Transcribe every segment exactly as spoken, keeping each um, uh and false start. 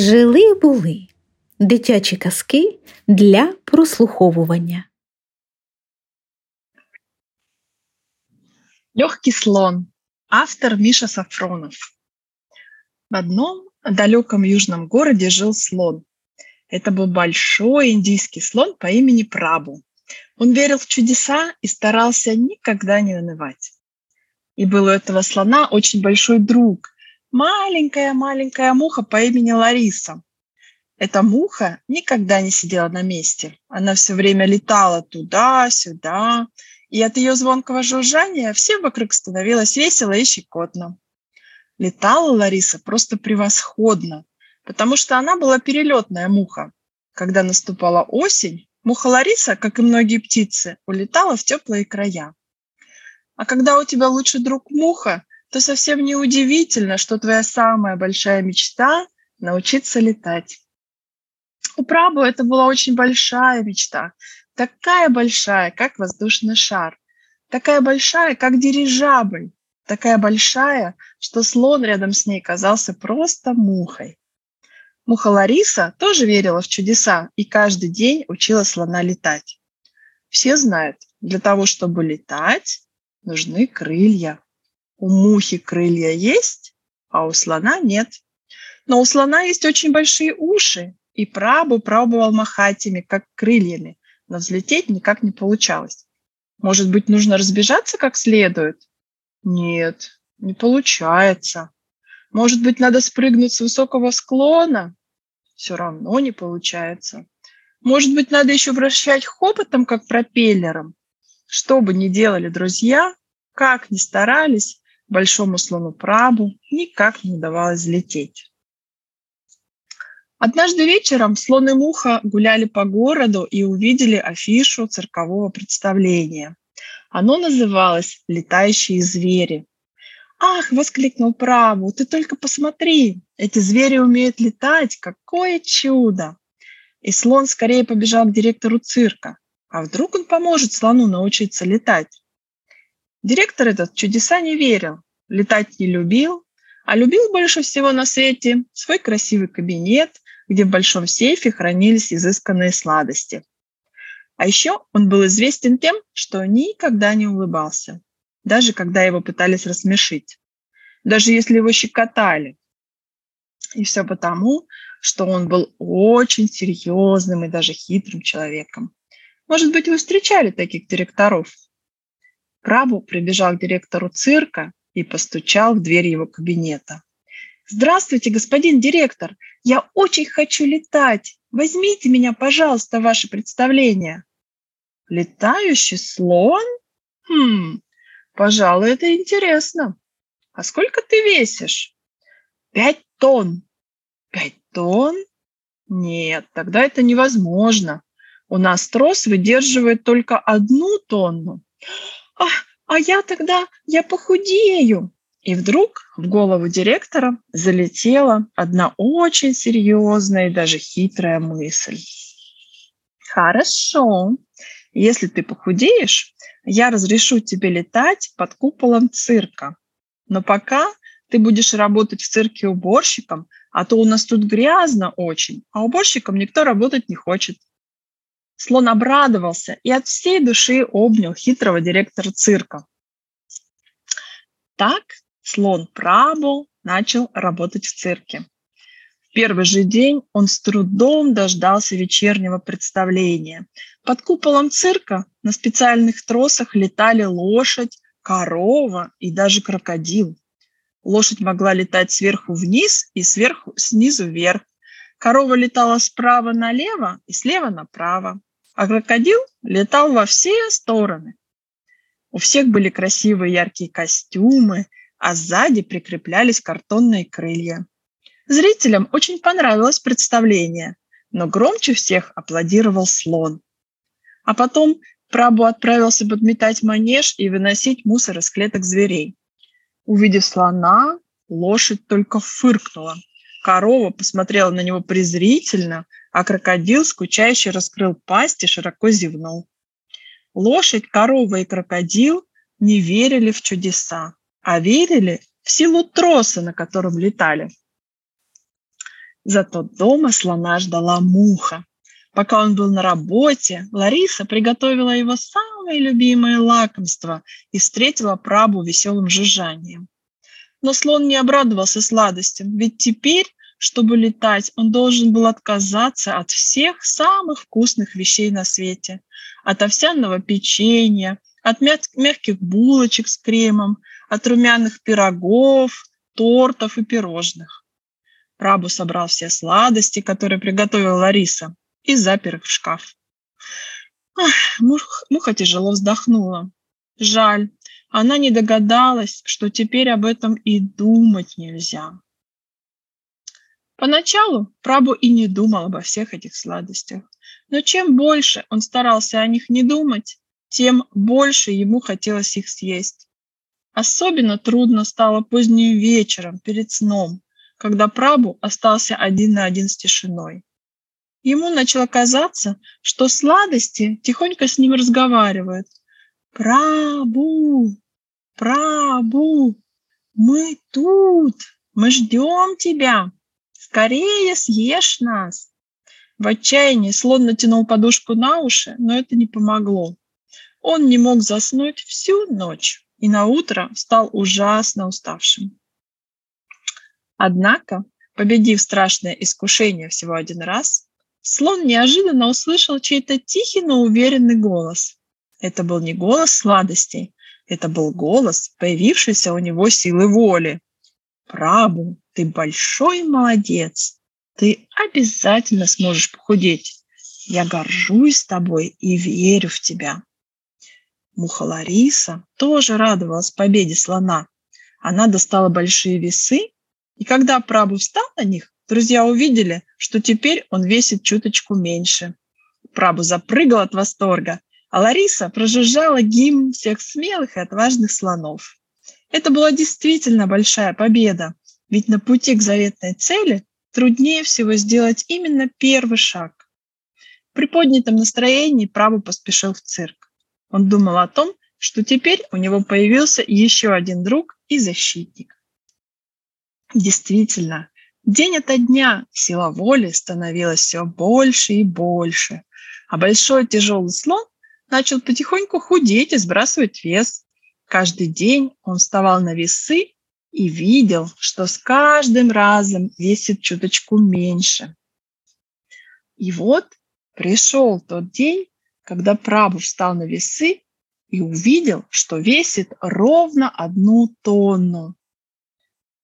Жили-були. Дитячі казки для прослуховування. Легкий слон. Автор Миша Сафронов. В одном далеком южном городе жил слон. Это был большой индийский слон по имени Прабу. Он верил в чудеса и старался никогда не унывать. И был у этого слона очень большой друг, маленькая-маленькая муха по имени Лариса. Эта муха никогда не сидела на месте. Она все время летала туда-сюда, и от ее звонкого жужжания всем вокруг становилось весело и щекотно. Летала Лариса просто превосходно, потому что она была перелетная муха. Когда наступала осень, муха Лариса, как и многие птицы, улетала в теплые края. А когда у тебя лучший друг муха, то совсем неудивительно, что твоя самая большая мечта – научиться летать. У Прабу это была очень большая мечта, такая большая, как воздушный шар, такая большая, как дирижабль, такая большая, что слон рядом с ней казался просто мухой. Муха Лариса тоже верила в чудеса и каждый день учила слона летать. Все знают, для того, чтобы летать, нужны крылья. У мухи крылья есть, а у слона нет. Но у слона есть очень большие уши, и Прабу пробовал махать ими, как крыльями, но взлететь никак не получалось. Может быть, нужно разбежаться как следует? Нет, не получается. Может быть, надо спрыгнуть с высокого склона? Все равно не получается. Может быть, надо еще вращать хоботом, как пропеллером? Что бы ни делали друзья, как ни старались, большому слону Прабу никак не удавалось взлететь. Однажды вечером слон и муха гуляли по городу и увидели афишу циркового представления. Оно называлось «Летающие звери». «Ах!» – воскликнул Прабу, «ты только посмотри! Эти звери умеют летать! Какое чудо!» И слон скорее побежал к директору цирка. А вдруг он поможет слону научиться летать? Директор этот в чудеса не верил, летать не любил, а любил больше всего на свете свой красивый кабинет, где в большом сейфе хранились изысканные сладости. А еще он был известен тем, что никогда не улыбался, даже когда его пытались рассмешить, даже если его щекотали. И все потому, что он был очень серьезным и даже хитрым человеком. Может быть, вы встречали таких директоров? Прабу прибежал к директору цирка и постучал в дверь его кабинета. «Здравствуйте, господин директор! Я очень хочу летать! Возьмите меня, пожалуйста, в ваше представление!» «Летающий слон? Хм, пожалуй, это интересно. А сколько ты весишь?» «Пять тонн!» «Пять тонн? Нет, тогда это невозможно. У нас трос выдерживает только одну тонну». А, а я тогда, я похудею. И вдруг в голову директора залетела одна очень серьезная и даже хитрая мысль. «Хорошо, если ты похудеешь, я разрешу тебе летать под куполом цирка. Но пока ты будешь работать в цирке уборщиком, а то у нас тут грязно очень, а уборщиком никто работать не хочет». Слон обрадовался и от всей души обнял хитрого директора цирка. Так слон Прабу начал работать в цирке. В первый же день он с трудом дождался вечернего представления. Под куполом цирка на специальных тросах летали лошадь, корова и даже крокодил. Лошадь могла летать сверху вниз и сверху снизу вверх. Корова летала справа налево и слева направо. А крокодил летал во все стороны. У всех были красивые яркие костюмы, а сзади прикреплялись картонные крылья. Зрителям очень понравилось представление, но громче всех аплодировал слон. А потом Прабу отправился подметать манеж и выносить мусор из клеток зверей. Увидев слона, лошадь только фыркнула. Корова посмотрела на него презрительно, а крокодил скучающе раскрыл пасть и широко зевнул. Лошадь, корова и крокодил не верили в чудеса, а верили в силу троса, на котором летали. Зато дома слона ждала муха. Пока он был на работе, Лариса приготовила его самые любимые лакомства и встретила Прабу веселым жужжанием. Но слон не обрадовался сладостям, ведь теперь, чтобы летать, он должен был отказаться от всех самых вкусных вещей на свете. От овсяного печенья, от мягких булочек с кремом, от румяных пирогов, тортов и пирожных. Прабу собрал все сладости, которые приготовила Лариса, и запер их в шкаф. Ах, мух, муха тяжело вздохнула. Жаль, она не догадалась, что теперь об этом и думать нельзя. Поначалу Прабу и не думал обо всех этих сладостях, но чем больше он старался о них не думать, тем больше ему хотелось их съесть. Особенно трудно стало поздним вечером перед сном, когда Прабу остался один на один с тишиной. Ему начало казаться, что сладости тихонько с ним разговаривают. «Прабу! Прабу! Мы тут! Мы ждем тебя! Скорее съешь нас!» В отчаянии слон натянул подушку на уши, но это не помогло. Он не мог заснуть всю ночь и наутро стал ужасно уставшим. Однако, победив страшное искушение всего один раз, слон неожиданно услышал чей-то тихий, но уверенный голос. Это был не голос сладостей, это был голос, появившийся у него силы воли. «Прабу, ты большой молодец, ты обязательно сможешь похудеть. Я горжусь тобой и верю в тебя». Муха Лариса тоже радовалась победе слона. Она достала большие весы, и когда Прабу встал на них, друзья увидели, что теперь он весит чуточку меньше. Прабу запрыгал от восторга, а Лариса прожужжала гимн всех смелых и отважных слонов. Это была действительно большая победа, ведь на пути к заветной цели труднее всего сделать именно первый шаг. При поднятом настроении Прабу поспешил в цирк. Он думал о том, что теперь у него появился еще один друг и защитник. Действительно, день ото дня сила воли становилась все больше и больше, а большой тяжелый слон начал потихоньку худеть и сбрасывать вес. Каждый день он вставал на весы и видел, что с каждым разом весит чуточку меньше. И вот пришел тот день, когда Прабу встал на весы и увидел, что весит ровно одну тонну.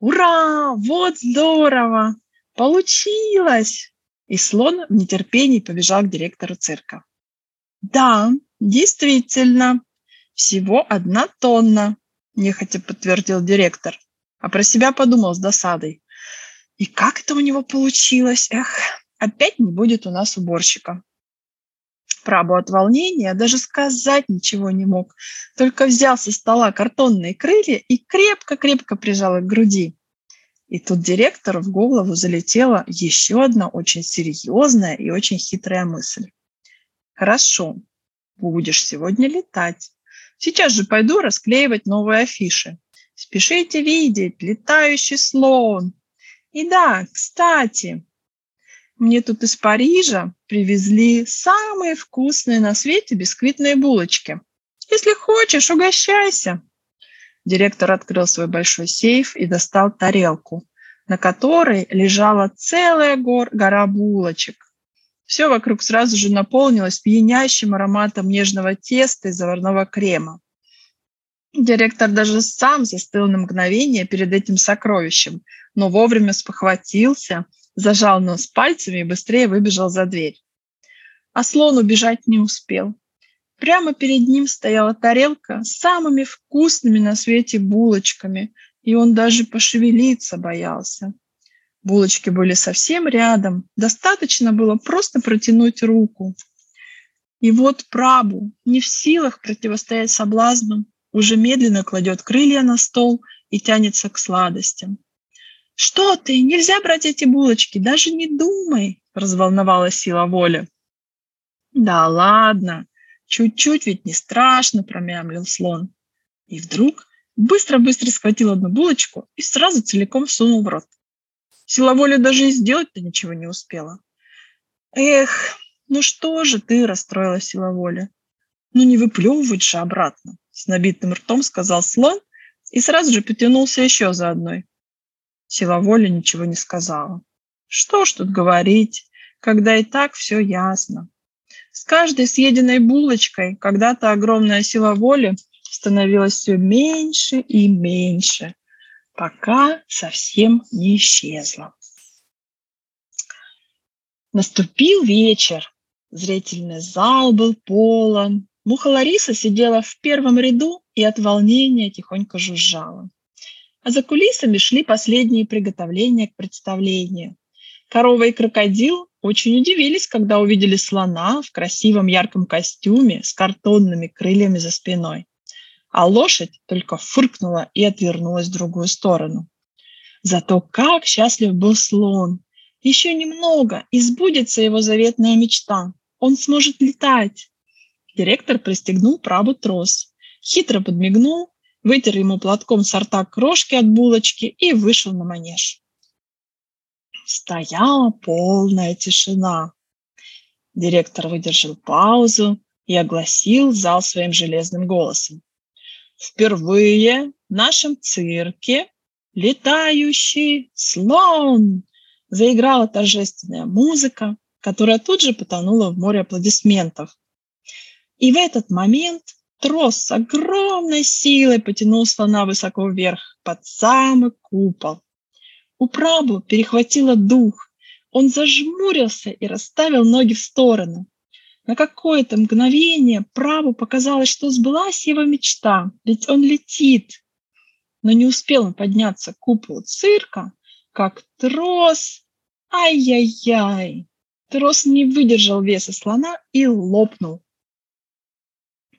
«Ура! Вот здорово! Получилось!» И слон в нетерпении побежал к директору цирка. «Да, действительно!» «Всего одна тонна», – нехотя подтвердил директор, а про себя подумал с досадой. «И как это у него получилось? Эх, опять не будет у нас уборщика». Прабу от волнения даже сказать ничего не мог, только взял со стола картонные крылья и крепко-крепко прижал их к груди. И тут директору в голову залетела еще одна очень серьезная и очень хитрая мысль. «Хорошо, будешь сегодня летать. Сейчас же пойду расклеивать новые афиши. Спешите видеть летающий слон. И да, кстати, мне тут из Парижа привезли самые вкусные на свете бисквитные булочки. Если хочешь, угощайся». Директор открыл свой большой сейф и достал тарелку, на которой лежала целая гор- гора булочек. Все вокруг сразу же наполнилось пьянящим ароматом нежного теста и заварного крема. Директор даже сам застыл на мгновение перед этим сокровищем, но вовремя спохватился, зажал нос пальцами и быстрее выбежал за дверь. А слон убежать не успел. Прямо перед ним стояла тарелка с самыми вкусными на свете булочками, и он даже пошевелиться боялся. Булочки были совсем рядом, достаточно было просто протянуть руку. И вот Прабу, не в силах противостоять соблазну, уже медленно кладет крылья на стол и тянется к сладостям. «Что ты, нельзя брать эти булочки, даже не думай!» – разволновалась сила воли. «Да ладно, чуть-чуть ведь не страшно!» – промямлил слон. И вдруг быстро-быстро схватил одну булочку и сразу целиком всунул в рот. Сила воли даже и сделать-то ничего не успела. Эх, ну что же ты, расстроила сила воли. Ну не выплевывать же обратно, с набитым ртом сказал слон и сразу же потянулся еще за одной. Сила воли ничего не сказала. Что ж тут говорить, когда и так все ясно. С каждой съеденной булочкой когда-то огромная сила воли становилась все меньше и меньше, пока совсем не исчезла. Наступил вечер. Зрительный зал был полон. Муха Лариса сидела в первом ряду и от волнения тихонько жужжала. А за кулисами шли последние приготовления к представлению. Корова и крокодил очень удивились, когда увидели слона в красивом ярком костюме с картонными крыльями за спиной. А лошадь только фыркнула и отвернулась в другую сторону. Зато как счастлив был слон! Еще немного, и сбудется его заветная мечта. Он сможет летать. Директор пристегнул Прабу трос, хитро подмигнул, вытер ему платком со рта крошки от булочки и вышел на манеж. Стояла полная тишина. Директор выдержал паузу и огласил зал своим железным голосом. Впервые в нашем цирке летающий слон! Заиграла торжественная музыка, которая тут же потонула в море аплодисментов. И в этот момент трос с огромной силой потянул слона высоко вверх, под самый купол. У Прабу перехватило дух. Он зажмурился и расставил ноги в стороны. На какое-то мгновение Прабу показалось, что сбылась его мечта, ведь он летит. Но не успел он подняться к куполу цирка, как трос. Ай-яй-яй! Трос не выдержал веса слона и лопнул.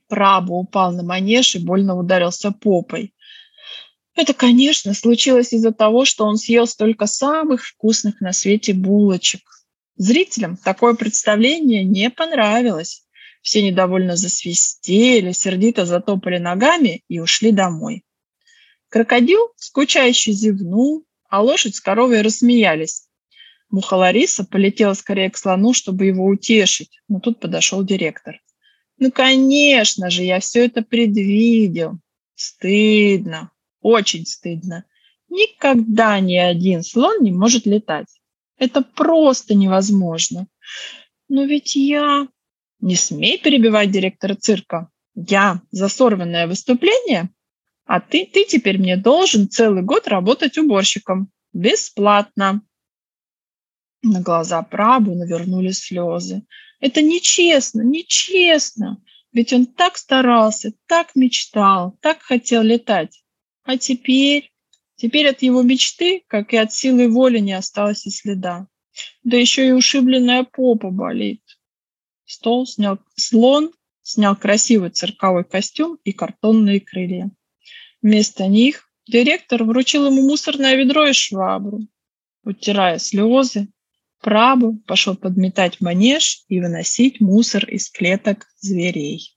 Прабу упал на манеж и больно ударился попой. Это, конечно, случилось из-за того, что он съел столько самых вкусных на свете булочек. Зрителям такое представление не понравилось. Все недовольно засвистели, сердито затопали ногами и ушли домой. Крокодил скучающе зевнул, а лошадь с коровой рассмеялись. Муха Лариса полетела скорее к слону, чтобы его утешить, но тут подошел директор. «Ну, конечно же, я все это предвидел. Стыдно, очень стыдно. Никогда ни один слон не может летать. Это просто невозможно. Но ведь я...» «Не смей перебивать директора цирка. Я за сорванное выступление... А ты, ты теперь мне должен целый год работать уборщиком. Бесплатно!» На глаза Прабу навернулись слезы. «Это нечестно, нечестно! Ведь он так старался, так мечтал, так хотел летать. А теперь? Теперь от его мечты, как и от силы воли, не осталось и следа. Да еще и ушибленная попа болит». Стол снял слон, снял красивый цирковой костюм и картонные крылья. Вместо них директор вручил ему мусорное ведро и швабру. Утирая слезы, Прабу пошел подметать манеж и выносить мусор из клеток зверей.